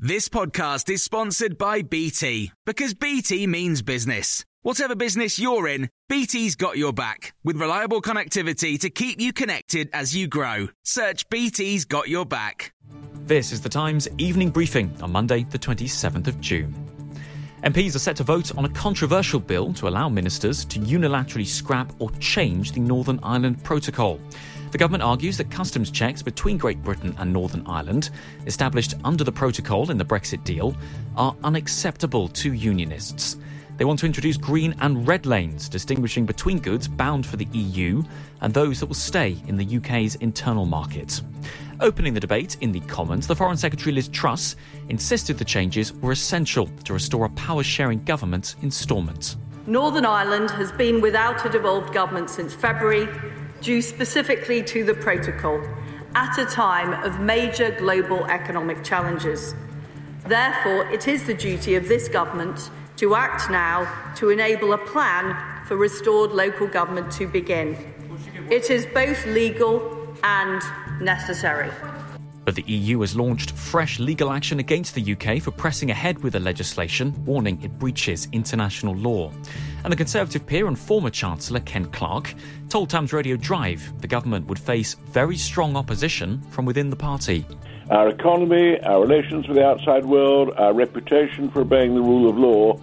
This podcast is sponsored by BT, because BT means business. Whatever business you're in, BT's got your back, with reliable connectivity to keep you connected as you grow. Search BT's got your back. This is The Times evening briefing on Monday, the 27th of June. MPs are set to vote on a controversial bill to allow ministers to unilaterally scrap or change the Northern Ireland Protocol. The government argues that customs checks between Great Britain and Northern Ireland, established under the protocol in the Brexit deal, are unacceptable to unionists. They want to introduce green and red lanes, distinguishing between goods bound for the EU and those that will stay in the UK's internal market. Opening the debate in the Commons, the Foreign Secretary Liz Truss insisted the changes were essential to restore a power-sharing government in Stormont. Northern Ireland has been without a devolved government since February, due specifically to the protocol, at a time of major global economic challenges. Therefore, it is the duty of this government to act now to enable a plan for restored local government to begin. It is both legal and necessary. But the EU has launched fresh legal action against the UK for pressing ahead with the legislation, warning it breaches international law. And the Conservative peer and former Chancellor Ken Clarke told Times Radio Drive the government would face very strong opposition from within the party. Our economy, our relations with the outside world, our reputation for obeying the rule of law,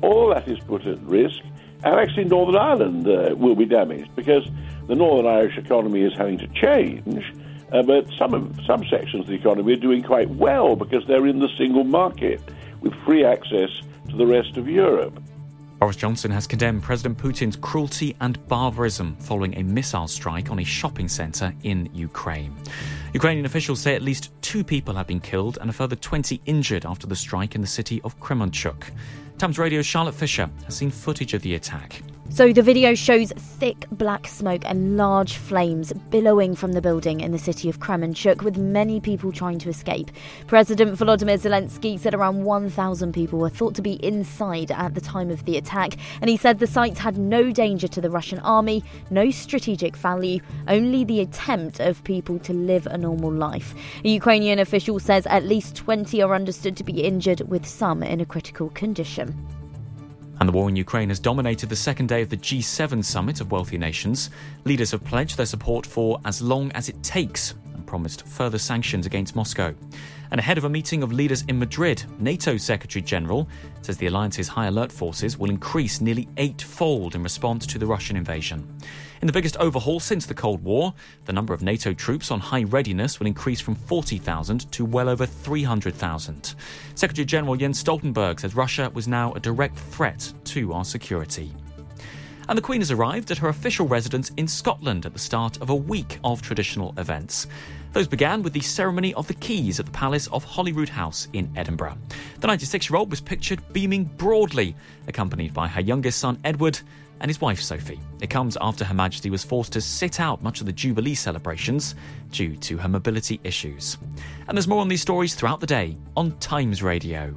all that is put at risk. And actually Northern Ireland will be damaged, because the Northern Irish economy is having to change. But some sections of the economy are doing quite well because they're in the single market with free access to the rest of Europe. Boris Johnson has condemned President Putin's cruelty and barbarism following a missile strike on a shopping centre in Ukraine. Ukrainian officials say at least 2 people have been killed and a further 20 injured after the strike in the city of Kremenchuk. Times Radio's Charlotte Fisher has seen footage of the attack. So the video shows thick black smoke and large flames billowing from the building in the city of Kremenchuk, with many people trying to escape. President Volodymyr Zelensky said around 1,000 people were thought to be inside at the time of the attack, and he said the site had no danger to the Russian army, no strategic value, only the attempt of people to live a normal life. A Ukrainian official says at least 20 are understood to be injured, with some in a critical condition. And the war in Ukraine has dominated the second day of the G7 summit of wealthy nations. Leaders have pledged their support for as long as it takes and promised further sanctions against Moscow. And ahead of a meeting of leaders in Madrid, NATO Secretary-General says the alliance's high alert forces will increase nearly 8-fold in response to the Russian invasion. In the biggest overhaul since the Cold War, the number of NATO troops on high readiness will increase from 40,000 to well over 300,000. Secretary-General Jens Stoltenberg says Russia was now a direct threat to our security. And the Queen has arrived at her official residence in Scotland at the start of a week of traditional events. Those began with the ceremony of the keys at the Palace of Holyrood House in Edinburgh. The 96-year-old was pictured beaming broadly, accompanied by her youngest son Edward and his wife Sophie. It comes after Her Majesty was forced to sit out much of the Jubilee celebrations due to her mobility issues. And there's more on these stories throughout the day on Times Radio.